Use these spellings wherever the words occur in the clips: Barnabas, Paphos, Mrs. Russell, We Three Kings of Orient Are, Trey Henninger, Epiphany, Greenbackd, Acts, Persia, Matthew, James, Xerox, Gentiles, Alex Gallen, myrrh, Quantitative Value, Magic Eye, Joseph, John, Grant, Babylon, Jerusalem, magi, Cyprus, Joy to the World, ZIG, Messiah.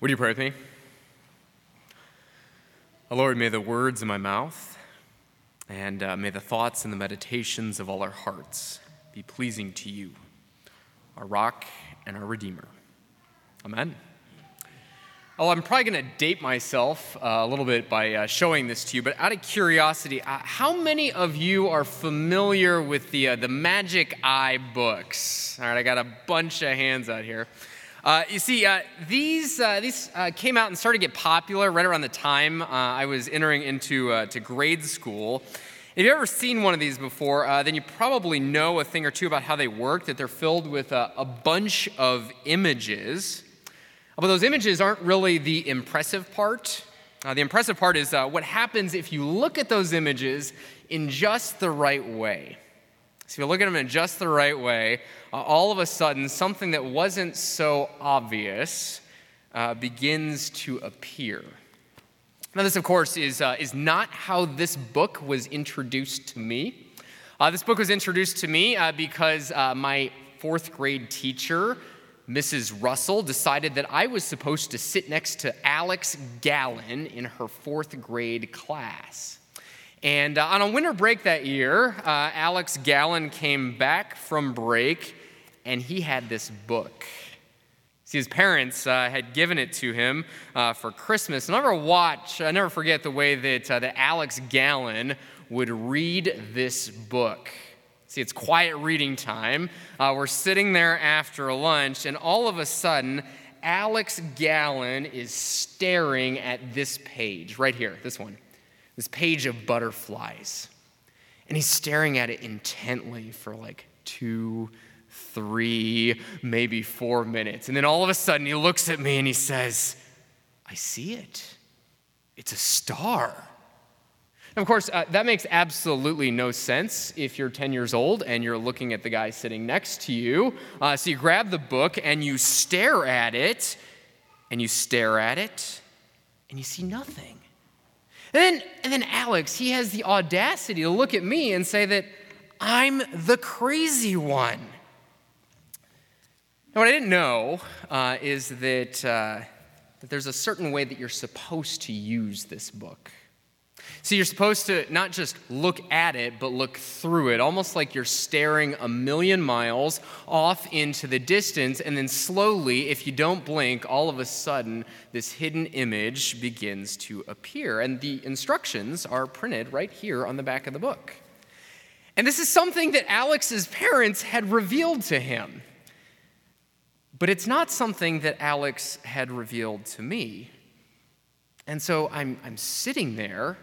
Would you pray with me? Oh Lord, may the words in my mouth and may the thoughts and the meditations of all our hearts be pleasing to you, our rock and our redeemer. Amen. Oh, I'm probably going to date myself a little bit by showing this to you, but out of curiosity, how many of you are familiar with the Magic Eye books? All right, I got a bunch of hands out here. You see, these came out and started to get popular right around the time I was entering into to grade school. If you've ever seen one of these before, then you probably know a thing or two about how they work, that they're filled with a bunch of images. But those images aren't really the impressive part. The impressive part is what happens if you look at those images in just the right way. So if you look at them in just the right way, all of a sudden, something that wasn't so obvious begins to appear. Now, this, of course, is not how this book was introduced to me. This book was introduced to me because my fourth grade teacher, Mrs. Russell, decided that I was supposed to sit next to Alex Gallen in her fourth grade class. And on a winter break that year, Alex Gallen came back from break, and he had this book. See, his parents had given it to him for Christmas. And I'll never forget the way that Alex Gallen would read this book. See, it's quiet reading time. We're sitting there after lunch, and all of a sudden, Alex Gallen is staring at this page right here, this one. This page of butterflies. And he's staring at it intently for like 2, 3, maybe 4 minutes. And then all of a sudden he looks at me and he says, "I see it. It's a star." And of course, that makes absolutely no sense if you're 10 years old and you're looking at the guy sitting next to you. So you grab the book and you stare at it, and you stare at it, and you see nothing. And then Alex, he has the audacity to look at me and say that I'm the crazy one. Now, what I didn't know is that there's a certain way that you're supposed to use this book. See, you're supposed to not just look at it, but look through it, almost like you're staring a million miles off into the distance, and then slowly, if you don't blink, all of a sudden, this hidden image begins to appear. And the instructions are printed right here on the back of the book. And this is something that Alex's parents had revealed to him. But it's not something that Alex had revealed to me. And so I'm sitting there,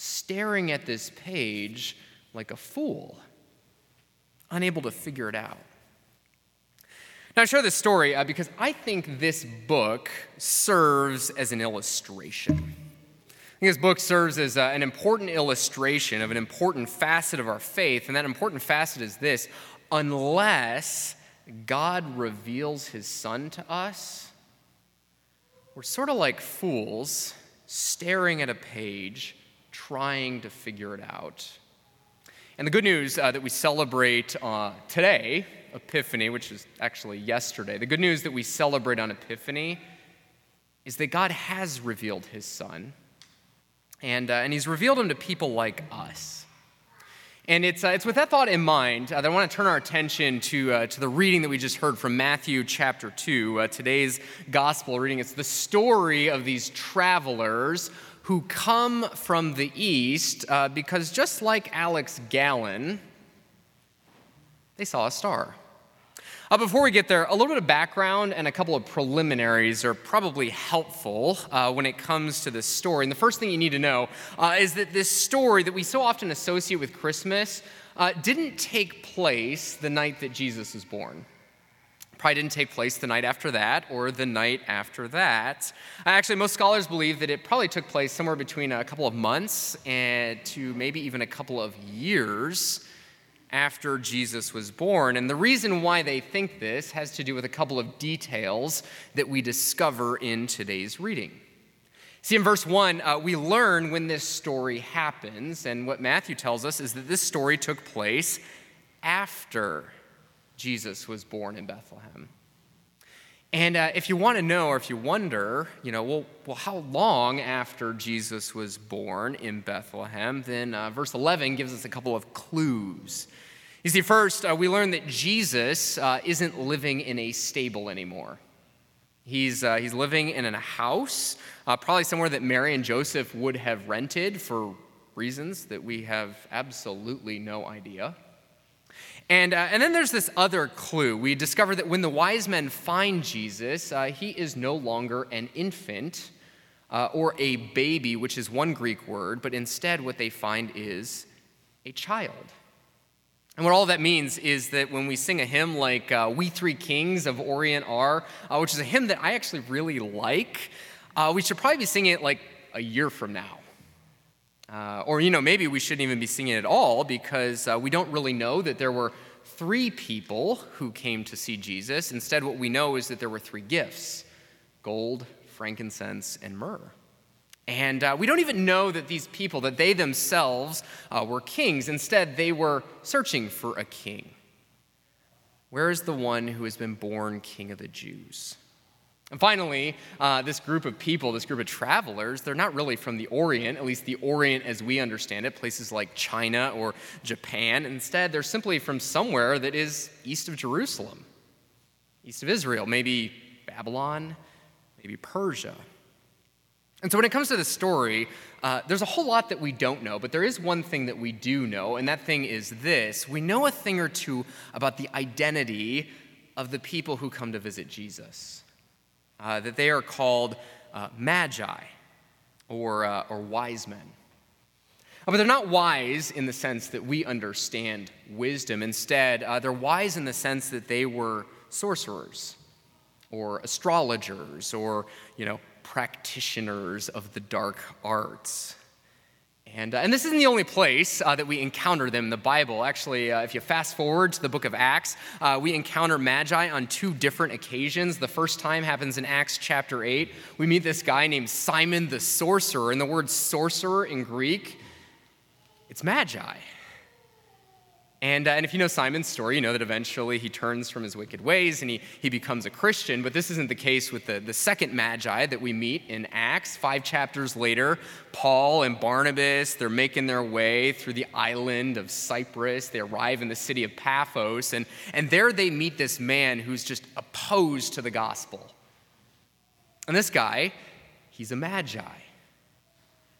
staring at this page like a fool, unable to figure it out. Now, I share this story because I think this book serves as an illustration. I think this book serves as an important illustration of an important facet of our faith, and that important facet is this: unless God reveals his Son to us, we're sort of like fools staring at a page, trying to figure it out. And the good news that we celebrate today, Epiphany, which is actually yesterday, the good news that we celebrate on Epiphany is that God has revealed his Son, and he's revealed him to people like us. And it's with that thought in mind that I want to turn our attention to the reading that we just heard from Matthew chapter 2, today's gospel reading. It's the story of these travelers who come from the east because just like Alex Gallen, they saw a star. Before we get there, a little bit of background and a couple of preliminaries are probably helpful when it comes to this story. And the first thing you need to know is that this story that we so often associate with Christmas didn't take place the night that Jesus was born. Probably didn't take place the night after that or the night after that. Actually, most scholars believe that it probably took place somewhere between a couple of months and to maybe even a couple of years after Jesus was born. And the reason why they think this has to do with a couple of details that we discover in today's reading. See, in verse 1, we learn when this story happens, and what Matthew tells us is that this story took place after Jesus was born in Bethlehem. And if you want to know, or if you wonder, well, how long after Jesus was born in Bethlehem, then verse 11 gives us a couple of clues. You see, first, we learn that Jesus isn't living in a stable anymore. He's living in a house, probably somewhere that Mary and Joseph would have rented for reasons that we have absolutely no idea. And then there's this other clue. We discover that when the wise men find Jesus, he is no longer an infant or a baby, which is one Greek word, but instead what they find is a child. And what all that means is that when we sing a hymn like We Three Kings of Orient Are, which is a hymn that I actually really like, we should probably be singing it like a year from now. Or, maybe we shouldn't even be singing it at all because we don't really know that there were three people who came to see Jesus. Instead, what we know is that there were three gifts: gold, frankincense, and myrrh. And we don't even know that these people, that they themselves were kings. Instead, they were searching for a king. Where is the one who has been born King of the Jews? And finally, this group of people, this group of travelers, they're not really from the Orient, at least the Orient as we understand it, places like China or Japan. Instead, they're simply from somewhere that is east of Jerusalem, east of Israel, maybe Babylon, maybe Persia. And so when it comes to this story, there's a whole lot that we don't know, but there is one thing that we do know, and that thing is this. We know a thing or two about the identity of the people who come to visit Jesus. That they are called magi, or wise men. But they're not wise in the sense that we understand wisdom. Instead, they're wise in the sense that they were sorcerers, or astrologers, or, practitioners of the dark arts. And this isn't the only place that we encounter them in the Bible. Actually, if you fast forward to the book of Acts, we encounter magi on two different occasions. The first time happens in Acts chapter 8. We meet this guy named Simon the Sorcerer. And the word sorcerer in Greek, it's magi. And if you know Simon's story, you know that eventually he turns from his wicked ways and he becomes a Christian. But this isn't the case with the second magi that we meet in Acts. 5 chapters later, Paul and Barnabas, they're making their way through the island of Cyprus. They arrive in the city of Paphos. And there they meet this man who's just opposed to the gospel. And this guy, he's a magi.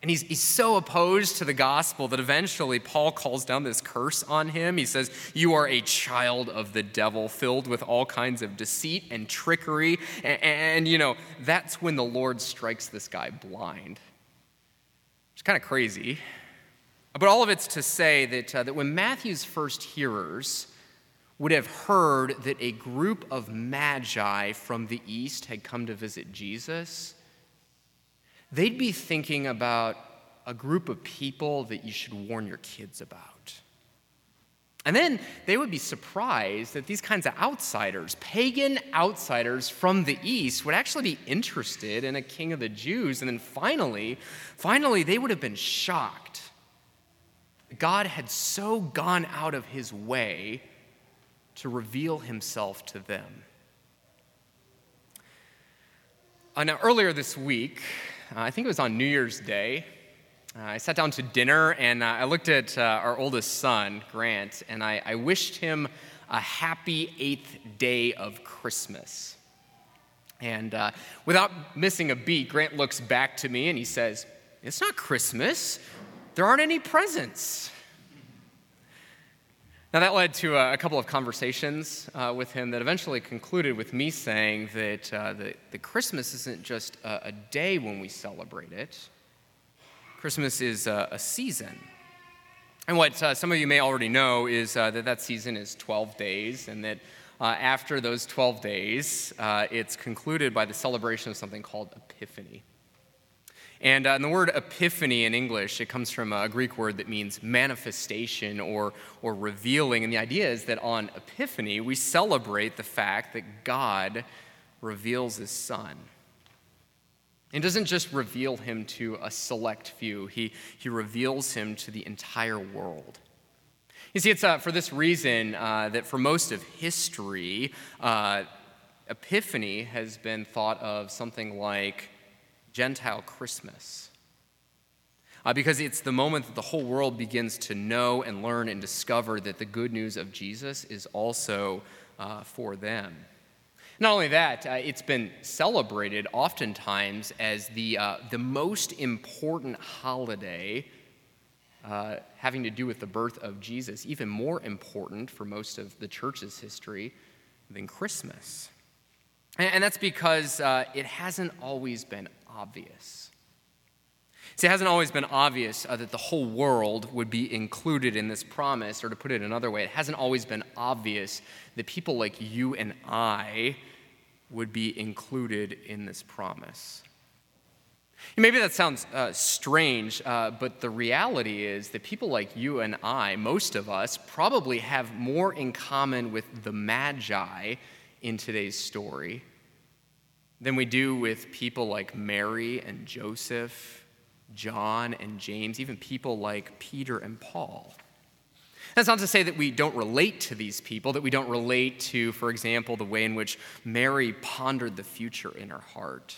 And he's so opposed to the gospel that eventually Paul calls down this curse on him. He says, "You are a child of the devil, filled with all kinds of deceit and trickery." And that's when the Lord strikes this guy blind. It's kind of crazy. But all of it's to say that when Matthew's first hearers would have heard that a group of magi from the east had come to visit Jesus, they'd be thinking about a group of people that you should warn your kids about. And then they would be surprised that these kinds of outsiders, pagan outsiders from the East, would actually be interested in a king of the Jews. And then finally, they would have been shocked. God had so gone out of his way to reveal himself to them. Now, earlier this week, I think it was on New Year's Day, I sat down to dinner and I looked at our oldest son, Grant, and I wished him a happy 8th day of Christmas. And without missing a beat, Grant looks back to me and he says, "It's not Christmas. There aren't any presents." Now, that led to a couple of conversations with him that eventually concluded with me saying that the Christmas isn't just a day when we celebrate it. Christmas is a season. And what some of you may already know is that season is 12 days, and that after those 12 days, it's concluded by the celebration of something called Epiphany. And the word epiphany in English, it comes from a Greek word that means manifestation or revealing. And the idea is that on Epiphany, we celebrate the fact that God reveals his Son. And doesn't just reveal him to a select few. He reveals him to the entire world. You see, it's for this reason that for most of history, Epiphany has been thought of something like Gentile Christmas, because it's the moment that the whole world begins to know and learn and discover that the good news of Jesus is also for them. Not only that, it's been celebrated oftentimes as the most important holiday having to do with the birth of Jesus, even more important for most of the church's history than Christmas. And that's because it hasn't always been obvious. See, it hasn't always been obvious that the whole world would be included in this promise, or to put it another way, it hasn't always been obvious that people like you and I would be included in this promise. Maybe that sounds strange, but the reality is that people like you and I, most of us, probably have more in common with the Magi in today's story than we do with people like Mary and Joseph, John and James, even people like Peter and Paul. That's not to say that we don't relate to these people, that we don't relate to, for example, the way in which Mary pondered the future in her heart,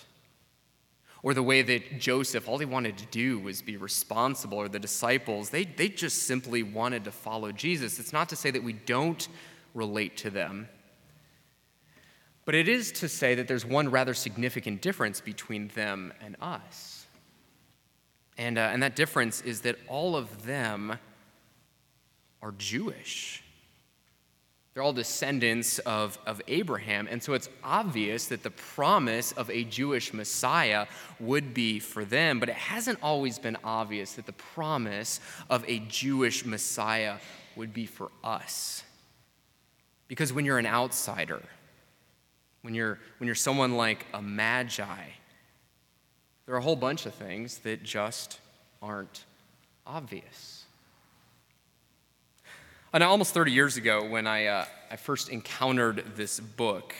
or the way that Joseph, all he wanted to do was be responsible, or the disciples, they just simply wanted to follow Jesus. It's not to say that we don't relate to them, but it is to say that there's one rather significant difference between them and us. And that difference is that all of them are Jewish. They're all descendants of Abraham, and so it's obvious that the promise of a Jewish Messiah would be for them, but it hasn't always been obvious that the promise of a Jewish Messiah would be for us. Because when you're an outsider, when you're someone like a Magi, there are a whole bunch of things that just aren't obvious. And almost 30 years ago, when I first encountered this book,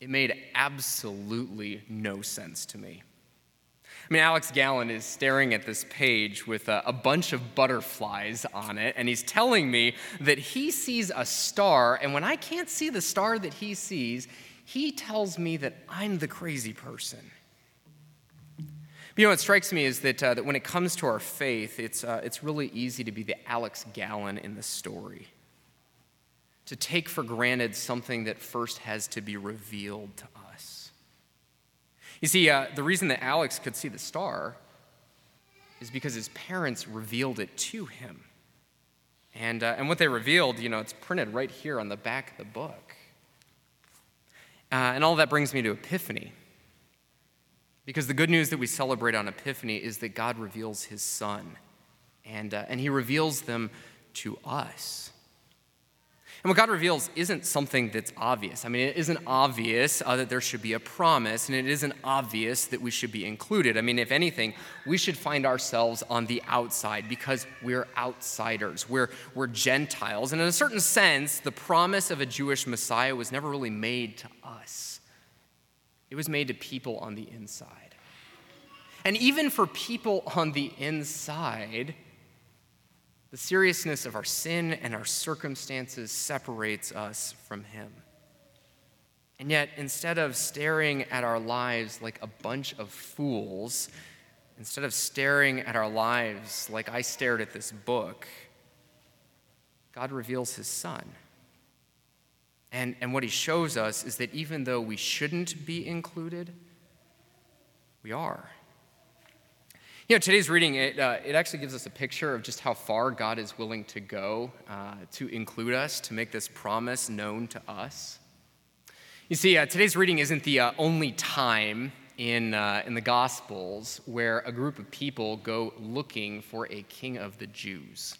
it made absolutely no sense to me. I mean, Alex Gallen is staring at this page with a bunch of butterflies on it, and he's telling me that he sees a star, and when I can't see the star that he sees, he tells me that I'm the crazy person. You know, what strikes me is that when it comes to our faith, it's really easy to be the Alex Gallen in the story, to take for granted something that first has to be revealed to us. You see, the reason that Alex could see the star is because his parents revealed it to him, and what they revealed, you know, it's printed right here on the back of the book. And all that brings me to Epiphany. Because the good news that we celebrate on Epiphany is that God reveals his Son, and he reveals them to us. And what God reveals isn't something that's obvious. I mean, it isn't obvious that there should be a promise, and it isn't obvious that we should be included. I mean, if anything, we should find ourselves on the outside because we're outsiders. We're Gentiles. And in a certain sense, the promise of a Jewish Messiah was never really made to us. It was made to people on the inside. And even for people on the inside, the seriousness of our sin and our circumstances separates us from him. And yet, instead of staring at our lives like a bunch of fools, instead of staring at our lives like I stared at this book, God reveals his Son. And what he shows us is that even though we shouldn't be included, we are. You know, today's reading, it actually gives us a picture of just how far God is willing to go to include us, to make this promise known to us. You see, today's reading isn't the only time in the Gospels where a group of people go looking for a king of the Jews.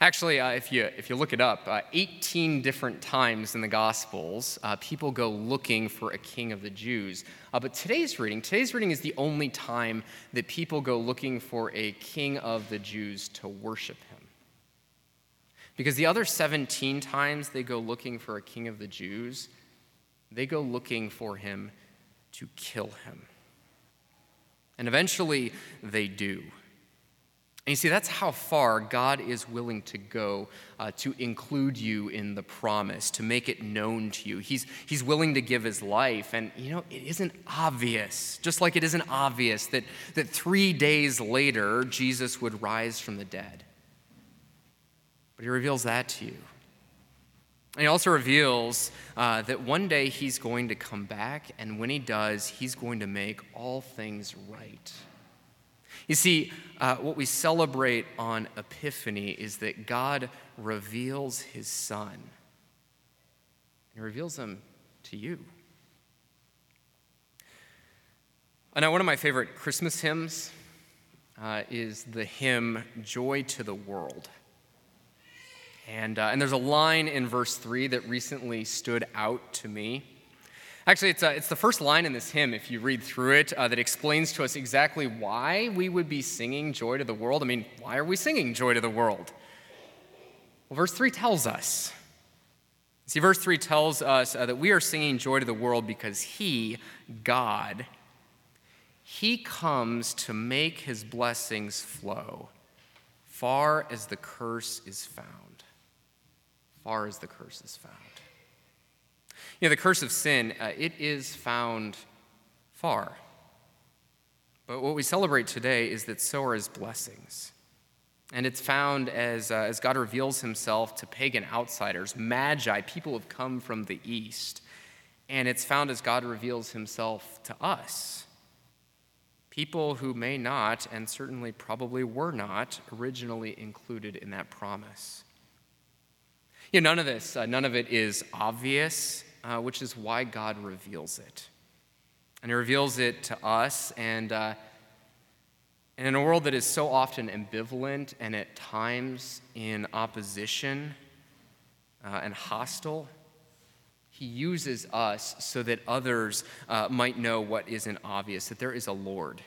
Actually, if you look it up, 18 different times in the Gospels, people go looking for a king of the Jews. But today's reading is the only time that people go looking for a king of the Jews to worship him. Because the other 17 times they go looking for a king of the Jews, they go looking for him to kill him. And eventually they do. And you see, that's how far God is willing to go to include you in the promise, to make it known to you. He's willing to give his life, and, you know, it isn't obvious, just like it isn't obvious that 3 days later, Jesus would rise from the dead. But he reveals that to you. And he also reveals that one day he's going to come back, and when he does, he's going to make all things right. You see, what we celebrate on Epiphany is that God reveals his Son. And he reveals him to you. And now, one of my favorite Christmas hymns is the hymn, Joy to the World. And there's a line in verse 3 that recently stood out to me. Actually, it's the first line in this hymn, if you read through it, that explains to us exactly why we would be singing Joy to the World. I mean, why are we singing Joy to the World? Well, verse 3 tells us. See, verse 3 tells us that we are singing Joy to the World because he, God, he comes to make his blessings flow far as the curse is found. Far as the curse is found. You know, the curse of sin, it is found far. But what we celebrate today is that so are his blessings. And it's found as God reveals himself to pagan outsiders, magi, people who have come from the east. And it's found as God reveals himself to us, people who may not, and certainly probably were not, originally included in that promise. You know, none of it is obvious, which is why God reveals it. And he reveals it to us, and in a world that is so often ambivalent and at times in opposition and hostile, he uses us so that others might know what isn't obvious, that there is a Lord.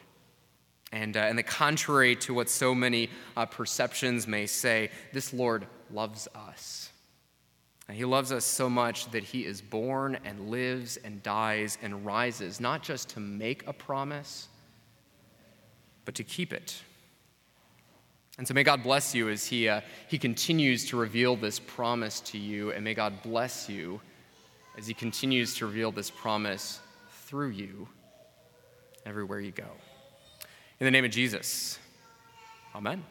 And the contrary to what so many perceptions may say, this Lord loves us. He loves us so much that he is born and lives and dies and rises, not just to make a promise, but to keep it. And so may God bless you as he continues to reveal this promise to you, and may God bless you as he continues to reveal this promise through you everywhere you go. In the name of Jesus, amen.